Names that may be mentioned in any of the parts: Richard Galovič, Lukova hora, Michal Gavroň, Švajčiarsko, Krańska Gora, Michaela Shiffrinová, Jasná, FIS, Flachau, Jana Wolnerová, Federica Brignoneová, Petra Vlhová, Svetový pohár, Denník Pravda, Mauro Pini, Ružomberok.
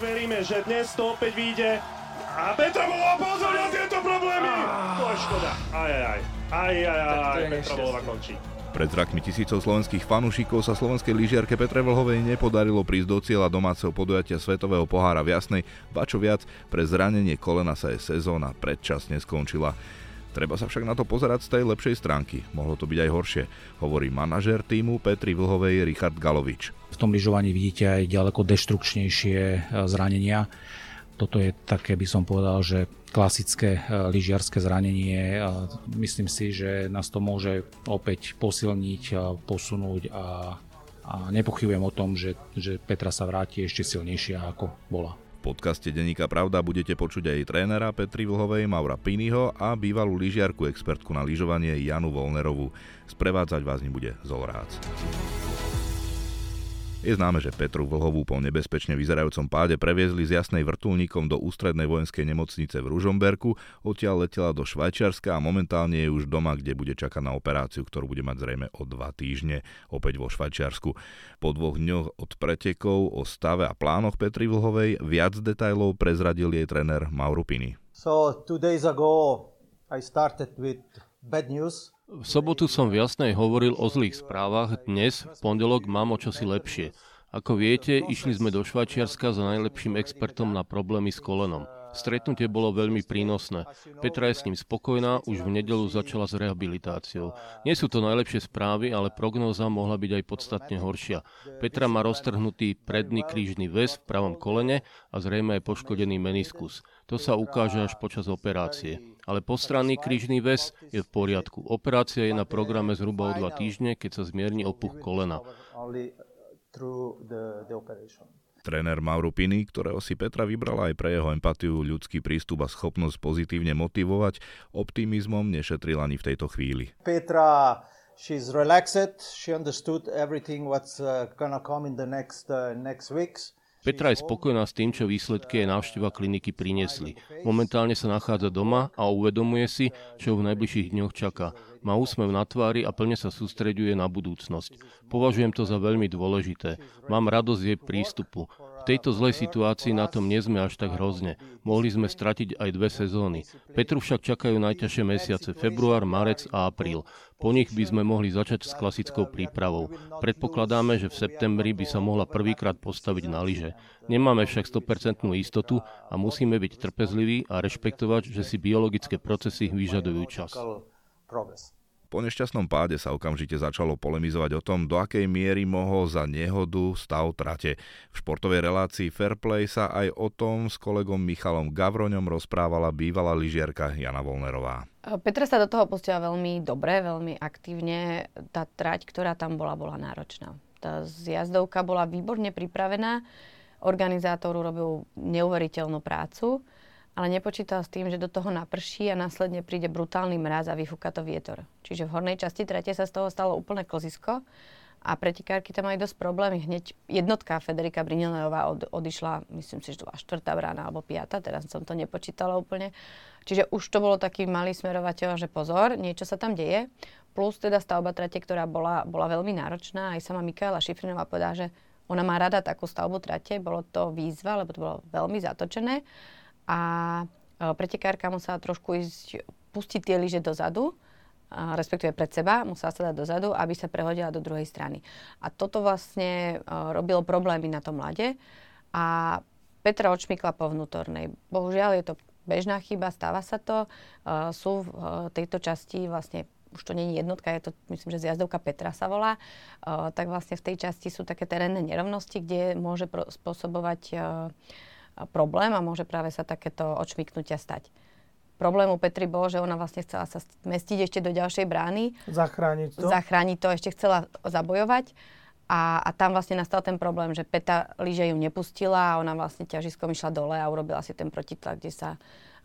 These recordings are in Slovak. Tak veríme, že dnes to opäť vyjde. A Petra Vlhová, pozor na tieto problémy! To je škoda. Aj, Petra Vlhová končí. Pred zrakmi tisícov slovenských fanúšikov sa slovenskej lyžiarke Petre Vlhovej nepodarilo prísť do cieľa domáceho podujatia Svetového pohára v Jasnej, ba čo viac, pre zranenie kolena sa jej sezóna predčasne skončila. Treba sa však na to pozerať z tej lepšej stránky. Mohlo to byť aj horšie, hovorí manažér tímu Petry Vlhovej Richard Galovič. V tom lyžovaní vidíte aj ďaleko deštrukčnejšie zranenia. Toto je také, by som povedal, že klasické lyžiarske zranenie. Myslím si, že nás to môže opäť posilniť, posunúť a nepochybujem o tom, že Petra sa vráti ešte silnejšia ako bola. V podcaste Denníka Pravda budete počuť aj trénera Petry Vlhovej Maura Piniho a bývalú lyžiarku expertku na lyžovanie Janu Wolnerovú. Sprevádzať vás ním bude Zolrác. Je známe, že Petru Vlhovú po nebezpečne vyzerajúcom páde previezli z Jasnej vrtuľníkom do ústrednej vojenskej nemocnice v Ružomberku, odtiaľ letela do Švajčiarska a momentálne je už doma, kde bude čakať na operáciu, ktorú bude mať zrejme o 2 týždne, opäť vo Švajčiarsku. Po 2 dňoch od pretekov o stave a plánoch Petry Vlhovej viac detailov prezradil jej tréner Mauro Pini. So 2 days ago I started with bad news. V sobotu som v Jasnej hovoril o zlých správach, dnes, v pondelok, mám o čosi lepšie. Ako viete, išli sme do Švajčiarska za najlepším expertom na problémy s kolenom. Stretnutie bolo veľmi prínosné. Petra je s ním spokojná, už v nedeľu začala s rehabilitáciou. Nie sú to najlepšie správy, ale prognóza mohla byť aj podstatne horšia. Petra má roztrhnutý predný krížny väz v pravom kolene a zrejme je poškodený meniskus. To sa ukáže až počas operácie. Ale postranný krížny väz je v poriadku. Operácia je na programe zhruba o 2 týždne, keď sa zmierni opuch kolena. Tréner Mauro Pini, ktorého si Petra vybrala aj pre jeho empatiu, ľudský prístup a schopnosť pozitívne motivovať, optimizmom nešetril ani v tejto chvíli. Petra, she's relaxed, she understood everything what's gonna come in the next weeks. Petra je spokojná s tým, čo výsledky aj návšteva kliniky priniesli. Momentálne sa nachádza doma a uvedomuje si, čo v najbližších dňoch čaká. Má úsmev na tvári a plne sa sústreďuje na budúcnosť. Považujem to za veľmi dôležité. Mám radosť jej prístupu. V tejto zlej situácii na tom nie sme až tak hrozne. Mohli sme stratiť aj 2 sezóny. Petru však čakajú najťažšie mesiace február, marec a apríl. Po nich by sme mohli začať s klasickou prípravou. Predpokladáme, že v septembri by sa mohla prvýkrát postaviť na lyže. Nemáme však 100% istotu a musíme byť trpezliví a rešpektovať, že si biologické procesy vyžadujú čas. Po nešťastnom páde sa okamžite začalo polemizovať o tom, do akej miery mohol za nehodu stav trate. V športovej relácii Fairplay sa aj o tom s kolegom Michalom Gavroňom rozprávala bývalá lyžiarka Jana Wolnerová. Petra sa do toho pustila veľmi dobre, veľmi aktívne. Tá trať, ktorá tam bola náročná. Tá zjazdovka bola výborne pripravená, organizátor urobil neuveriteľnú prácu, ale nepočítal s tým, že do toho naprší a následne príde brutálny mraz a vyfúka to vietor. Čiže v hornej časti trate sa z toho stalo úplne klzisko a pretekárky tam mali dosť problémy. Hneď jednotka Federica Brignoneová odišla, myslím si, že to bola 4. brána alebo 5, teraz som to nepočítala úplne. Čiže už to bolo taký malý smerovateľ, že pozor, niečo sa tam deje. Plus teda stavba trate, ktorá bola veľmi náročná. Aj sama Michaela Shiffrinová povedala, že ona má rada takú stavbu trate. Bolo to výzva, lebo to bolo veľmi zatočené. A pretekárka musela trošku pustiť tie lyže dozadu, respektíve pred seba, musela sa dať dozadu, aby sa prehodila do druhej strany. A toto vlastne robilo problémy na tom ľade a Petra odšmykla po vnútornej. Bohužiaľ je to bežná chyba, stáva sa to. Sú v tejto časti vlastne, už to nie je jednotka, je to, myslím, že zjazdovka Petra sa volá, tak vlastne v tej časti sú také terénne nerovnosti, kde môže spôsobovať problém a môže práve sa takéto odšmyknutia stať. Problém u Petry bol, že ona vlastne chcela sa mestiť ešte do ďalšej brány. Zachrániť to, ešte chcela zabojovať. A tam vlastne nastal ten problém, že Peta lyže ju nepustila a ona vlastne ťažiskom išla dole a urobila si ten protitlak, kde sa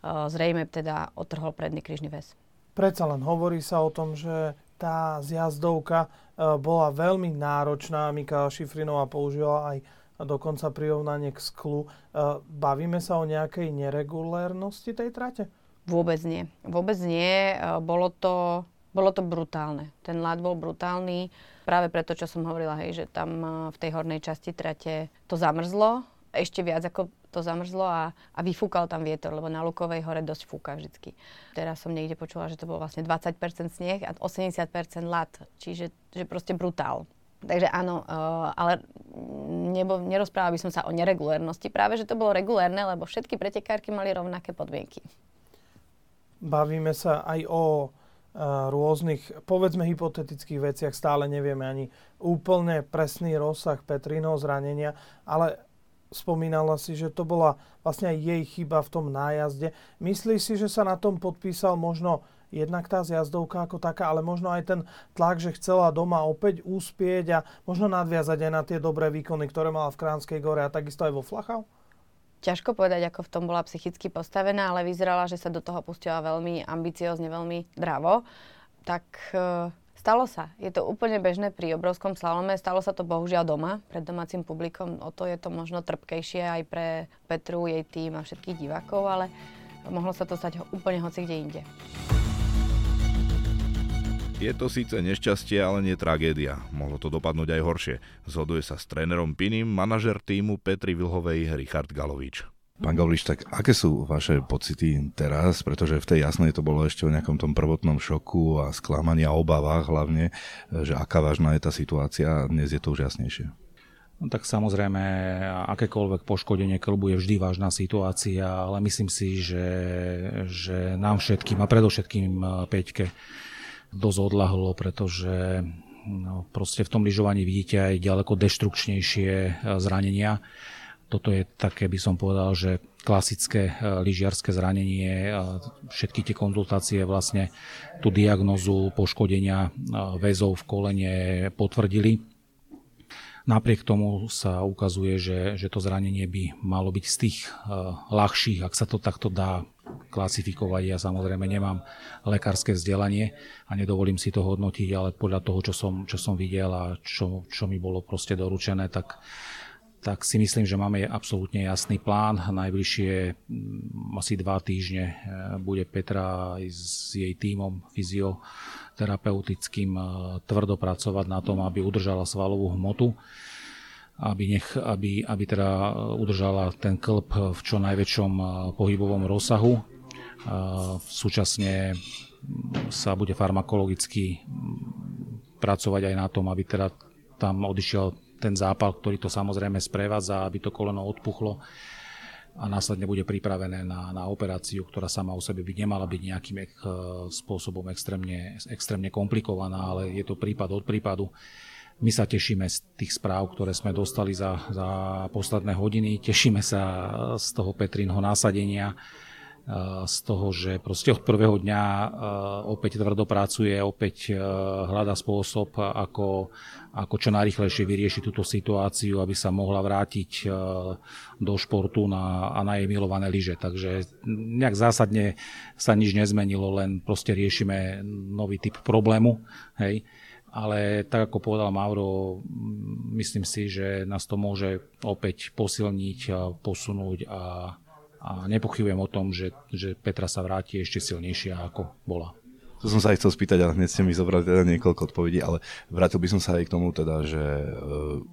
zrejme teda otrhol predný krížny väz. Predsa len hovorí sa o tom, že tá zjazdovka bola veľmi náročná. Michaela Shiffrinová používala aj dokonca prirovnanie k sklu. Bavíme sa o nejakej neregulérnosti tej trate? Vôbec nie. Bolo to brutálne. Ten ľad bol brutálny. Práve preto, čo som hovorila, že tam v tej hornej časti trate to zamrzlo. Ešte viac ako to zamrzlo a vyfúkal tam vietor, lebo na Lukovej hore dosť fúka vždycky. Teraz som niekde počula, že to bolo vlastne 20% sneh a 80% ľad, čiže že proste brutál. Takže áno, ale nerozprávala by som sa o neregulérnosti. Práve, že to bolo regulérne, lebo všetky pretekárky mali rovnaké podmienky. Bavíme sa aj o rôznych, povedzme, hypotetických veciach. Stále nevieme ani úplne presný rozsah Petrinovho zranenia, ale spomínala si, že to bola vlastne aj jej chyba v tom nájazde. Myslíš si, že sa na tom podpísal možno jednak tá zjazdovka ako taká, ale možno aj ten tlak, že chcela doma opäť úspieť a možno nadviazať aj na tie dobré výkony, ktoré mala v Kránskej Gore a takisto aj vo Flachau? Ťažko povedať, ako v tom bola psychicky postavená, ale vyzerala, že sa do toho pustila veľmi ambiciozne, veľmi dravo. Tak stalo sa. Je to úplne bežné pri obrovskom slalome. Stalo sa to bohužiaľ doma, pred domácim publikom. O to je to možno trpkejšie aj pre Petru, jej tým a všetkých divákov, ale mohlo sa to stať úplne hocikde inde. Je to síce nešťastie, ale nie tragédia. Mohlo to dopadnúť aj horšie. Zhoduje sa s trénerom Pinim manažer tímu Petry Vlhovej Richard Galovič. Pán Galovič, tak aké sú vaše pocity teraz? Pretože v tej Jasnej to bolo ešte o nejakom tom prvotnom šoku a sklamaní a obavách hlavne, že aká vážna je tá situácia. Dnes je to už jasnejšie. No tak samozrejme, akékoľvek poškodenie klbu je vždy vážna situácia, ale myslím si, že nám všetkým a predovšetkým Peťke dosť odľahlo, pretože proste v tom lyžovaní vidíte aj ďaleko deštrukčnejšie zranenia. Toto je také, by som povedal, že klasické lyžiarske zranenie. Všetky tie konzultácie vlastne tú diagnózu poškodenia väzov v kolene potvrdili. Napriek tomu sa ukazuje, že to zranenie by malo byť z tých ľahších, ak sa to takto dá klasifikovať. Ja samozrejme nemám lekárske vzdelanie a nedovolím si to hodnotiť, ale podľa toho, čo som videl a čo mi bolo proste doručené, tak si myslím, že máme absolútne jasný plán. Najbližšie asi 2 týždne bude Petra s jej tímom fyzioterapeutickým tvrdopracovať na tom, aby udržala svalovú hmotu, aby teda udržala ten klb v čo najväčšom pohybovom rozsahu. Súčasne sa bude farmakologicky pracovať aj na tom, aby teda tam odišiel ten zápal, ktorý to samozrejme sprevádza, aby to koleno odpuchlo a následne bude pripravené na operáciu, ktorá sama o sebe by nemala byť nejakým spôsobom extrémne komplikovaná, ale je to prípad od prípadu. My sa tešíme z tých správ, ktoré sme dostali za posledné hodiny. Tešíme sa z toho Petrinho nasadenia, z toho, že proste od prvého dňa opäť tvrdo pracuje, opäť hľada spôsob, ako čo najrýchlejšie vyriešiť túto situáciu, aby sa mohla vrátiť do športu na jej milované lyže. Takže nejak zásadne sa nič nezmenilo, len proste riešime nový typ problému, hej. Ale tak ako povedal Mauro, myslím si, že nás to môže opäť posilniť, posunúť a nepochybujem o tom, že Petra sa vráti ešte silnejšia ako bola. To som sa aj chcel spýtať, ale hneď ste mi zobrali teda niekoľko odpovedí, ale vrátil by som sa aj k tomu teda, že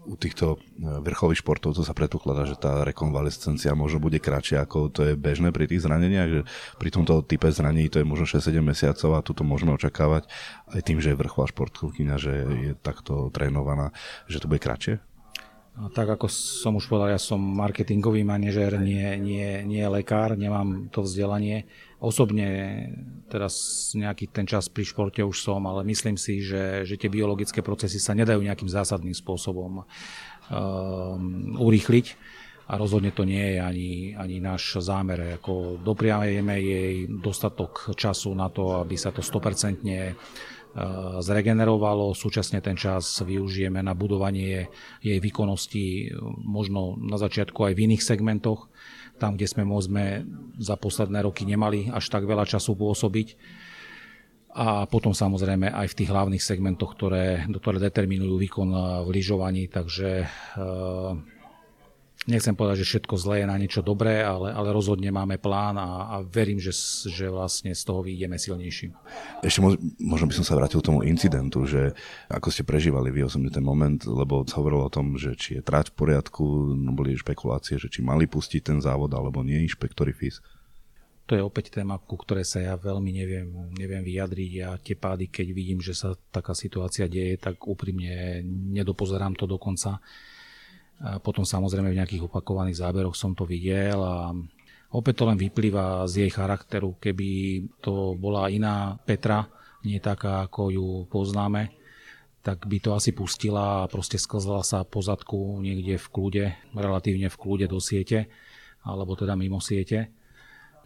u týchto vrcholových športovcov sa predpokladá, že tá rekonvalescencia možno bude kratšia, ako to je bežné pri tých zraneniach, že pri tomto type zranení to je možno 6-7 mesiacov a tu to môžeme očakávať aj tým, že je vrcholová športovkyňa, že je takto trénovaná, že to bude kratšie? A tak ako som už povedal, ja som marketingový manažér, nie lekár, nemám to vzdelanie. Osobne teraz nejaký ten čas pri športe už som, ale myslím si, že tie biologické procesy sa nedajú nejakým zásadným spôsobom urýchliť a rozhodne to nie je ani náš zámer. Ako dopriamejeme jej dostatok času na to, aby sa to 100% zregenerovalo. Súčasne ten čas využijeme na budovanie jej výkonnosti možno na začiatku aj v iných segmentoch, tam, kde sme za posledné roky nemali až tak veľa času pôsobiť. A potom samozrejme aj v tých hlavných segmentoch, ktoré determinujú výkon v lyžovaní. Takže nechcem povedať, že všetko zlé je na niečo dobré, ale rozhodne máme plán a verím, že vlastne z toho vyjdeme silnejším. Ešte možno by som sa vrátil k tomu incidentu, že ako ste prežívali vy osobne ten moment, lebo hovorilo o tom, že či je trať v poriadku, no boli špekulácie, že či mali pustiť ten závod alebo nie inšpektori FIS. To je opäť téma, ku ktorej sa ja veľmi neviem vyjadriť. Ja tie pády, keď vidím, že sa taká situácia deje, tak úprimne nedopozerám to dokonca. Potom samozrejme v nejakých opakovaných záberoch som to videl a opäť to len vyplýva z jej charakteru. Keby to bola iná Petra, nie taká, ako ju poznáme, tak by to asi pustila a proste sklzla sa po zadku niekde v kľude, relatívne v kľude do siete, alebo teda mimo siete.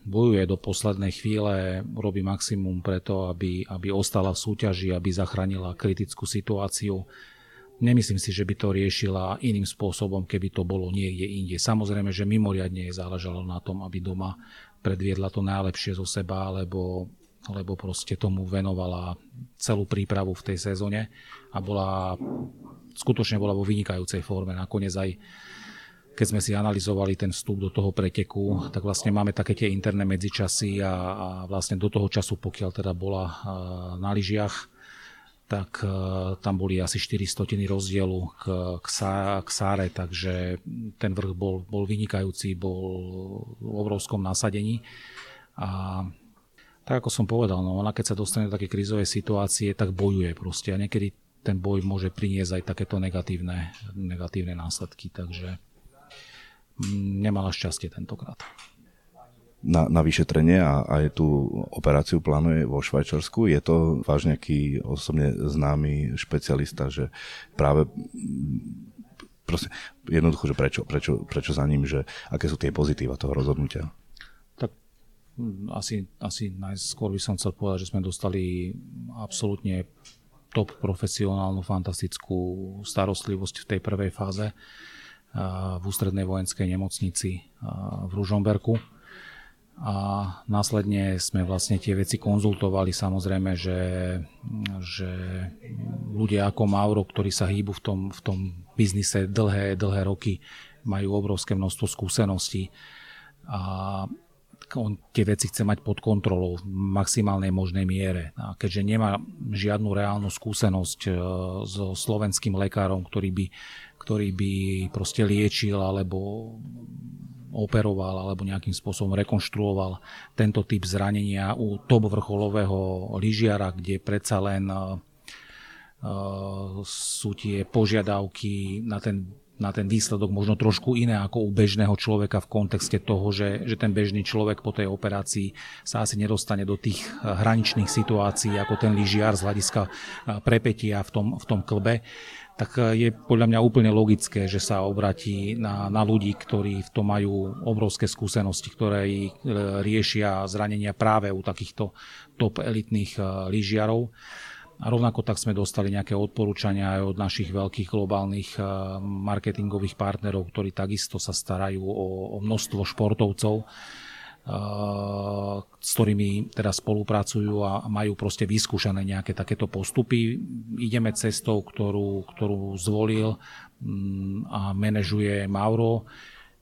Bojuje do poslednej chvíle, robí maximum preto, aby ostala v súťaži, aby zachránila kritickú situáciu. Nemyslím si, že by to riešila iným spôsobom, keby to bolo niekde inde. Samozrejme, že mimoriadne jej záležalo na tom, aby doma predviedla to najlepšie zo seba, lebo proste tomu venovala celú prípravu v tej sezóne a skutočne bola vo vynikajúcej forme. Nakoniec aj keď sme si analyzovali ten vstup do toho preteku, tak vlastne máme také tie interné medzičasy a vlastne do toho času, pokiaľ teda bola na lyžiach, tak tam boli asi 400 rozdielu k Sáre, takže ten vrch bol vynikajúci, bol v obrovskom nasadení. A tak ako som povedal, no ona keď sa dostane do také krízovej situácie, tak bojuje proste. A niekedy ten boj môže priniesť aj takéto negatívne následky, takže nemala šťastie tentokrát. Na vyšetrenie a aj tú operáciu plánuje vo Švajčiarsku. Je to váš nejaký osobne známy špecialista, že práve proste, jednoducho, že prečo za ním, že aké sú tie pozitíva toho rozhodnutia? Tak asi najskôr by som chcel povedať, že sme dostali absolútne top profesionálnu, fantastickú starostlivosť v tej prvej fáze v ústrednej vojenskej nemocnici v Ružomberku. A následne sme vlastne tie veci konzultovali, samozrejme, že ľudia ako Mauro, ktorí sa hýbu v tom biznise dlhé roky, majú obrovské množstvo skúseností a on tie veci chce mať pod kontrolou v maximálnej možnej miere. A keďže nemá žiadnu reálnu skúsenosť so slovenským lekárom, ktorý by proste liečil alebo operoval alebo nejakým spôsobom rekonštruoval tento typ zranenia u top vrcholového lyžiara, kde predsa len sú tie požiadavky na ten výsledok možno trošku iné ako u bežného človeka v kontexte toho, že ten bežný človek po tej operácii sa asi nedostane do tých hraničných situácií ako ten lyžiar z hľadiska prepätia v tom klbe. Tak je podľa mňa úplne logické, že sa obratí na ľudí, ktorí v tom majú obrovské skúsenosti, ktoré riešia zranenia práve u takýchto top elitných lyžiarov. A rovnako tak sme dostali nejaké odporúčania aj od našich veľkých globálnych marketingových partnerov, ktorí takisto sa starajú o množstvo športovcov, s ktorými teraz spolupracujú a majú proste vyskúšané nejaké takéto postupy. Ideme cestou, ktorú zvolil a manažuje Mauro,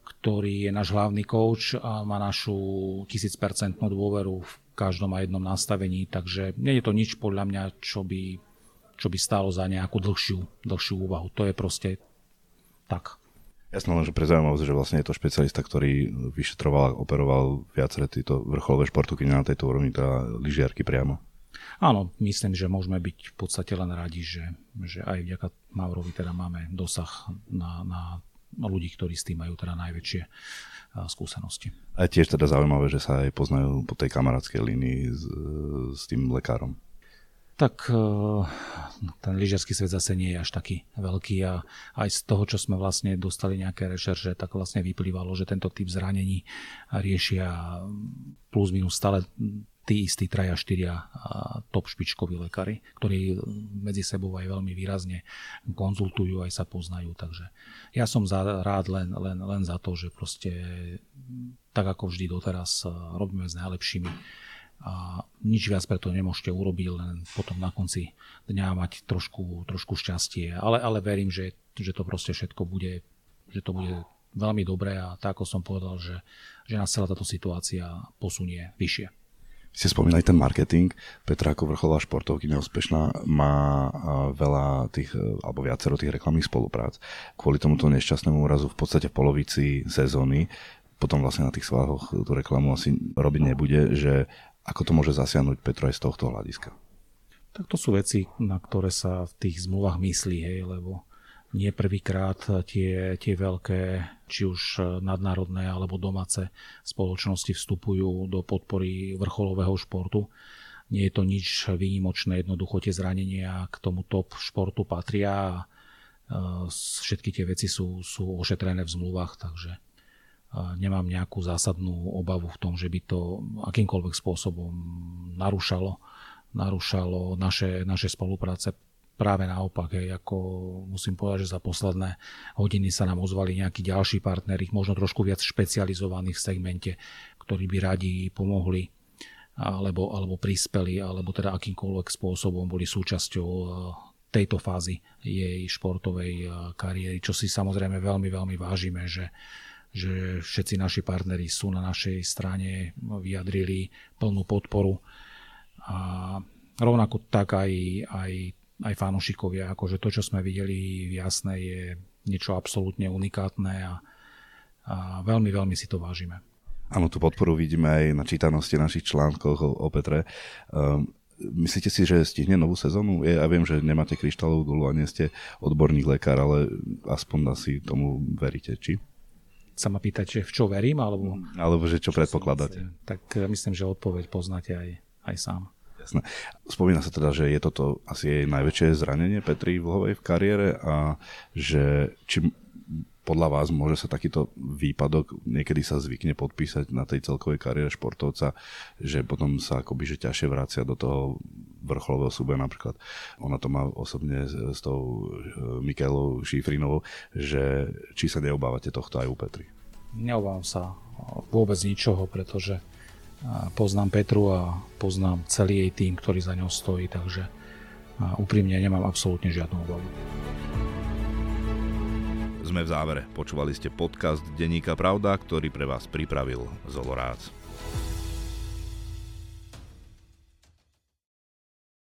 ktorý je náš hlavný coach a má našu 1000% dôveru v každom a jednom nastavení, takže nie je to nič podľa mňa, čo by stálo za nejakú dlhšiu úvahu. To je proste tak. Jasné, lenže pre zaujímavosť, že vlastne je to špecialista, ktorý vyšetroval a operoval viaceré tieto vrcholové športovkyne na tejto úrovni, teda lyžiarky priamo. Áno, myslím, že môžeme byť v podstate len radi, že aj vďaka Maurovi teda máme dosah na ľudí, ktorí s tým majú teda najväčšie skúsenosti. A tiež teda zaujímavé, že sa aj poznajú po tej kamarátskej línii s tým lekárom. Tak ten lyžiarsky svet zase nie je až taký veľký a aj z toho, čo sme vlastne dostali nejaké rešerše, tak vlastne vyplývalo, že tento typ zranení riešia plus minus stále tí istí 3-4 top špičkoví lekári, ktorí medzi sebou aj veľmi výrazne konzultujú, aj sa poznajú. Takže ja som rád len za to, že proste tak ako vždy doteraz robíme s najlepšími a nič viac preto nemôžete urobiť, len potom na konci dňa mať trošku šťastie, ale verím, že to proste všetko bude, že to bude veľmi dobre a tak, ako som povedal, že nás celá táto situácia posunie vyššie. Ste spomínali ten marketing. Petra ako vrcholová športovkyňa úspešná má veľa tých, alebo viacero tých reklamných spoluprác. Kvôli tomuto nešťastnému úrazu v podstate v polovici sezóny potom vlastne na tých sváhoch tú reklamu asi robiť nebude, že ako to môže zasiahnuť Petra aj z tohto hľadiska? Tak to sú veci, na ktoré sa v tých zmluvách myslí, hej, lebo nie prvýkrát tie veľké, či už nadnárodné alebo domáce spoločnosti vstupujú do podpory vrcholového športu. Nie je to nič výnimočné, jednoducho tie zranenia k tomu top športu patria a všetky tie veci sú ošetrené v zmluvách, takže nemám nejakú zásadnú obavu v tom, že by to akýmkoľvek spôsobom narúšalo naše spolupráce. Práve naopak, ako musím povedať, že za posledné hodiny sa nám ozvali nejakí ďalší partneri, možno trošku viac špecializovaných v segmente, ktorí by radi pomohli alebo prispeli, alebo teda akýmkoľvek spôsobom boli súčasťou tejto fázy jej športovej kariéry, čo si samozrejme veľmi, veľmi vážime, že všetci naši partneri sú na našej strane, vyjadrili plnú podporu. A rovnako tak aj fanúšikovia, akože to, čo sme videli v Jasnej, je niečo absolútne unikátne a veľmi, veľmi si to vážime. Áno, tú podporu vidíme aj na čítanosti našich článkoch o Petre. Myslíte si, že stihne novú sezónu? Ja viem, že nemáte kryštálovú guľu a nie ste odborník lekár, ale aspoň asi tomu veríte, či? Sa ma pýtať, že v čo verím? Alebo že čo predpokladáte? Tak myslím, že odpoveď poznáte aj sám. Jasné. Spomína sa teda, že je toto asi jej najväčšie zranenie Petry Vlhovej v kariére a že či podľa vás môže sa takýto výpadok niekedy sa zvykne podpísať na tej celkovej kariére športovca, že potom sa akoby že ťažšie vracia do toho vrcholového súboja napríklad. Ona to má osobne s tou Michaelou Shiffrinovou, že či sa neobávate tohto aj u Petry? Neobávam sa vôbec ničoho, pretože poznám Petru a poznám celý jej tým, ktorý za ňou stojí, takže úprimne nemám absolútne žiadnu obavu. Sme v závere. Počúvali ste podcast Denníka Pravda, ktorý pre vás pripravil Zolorác.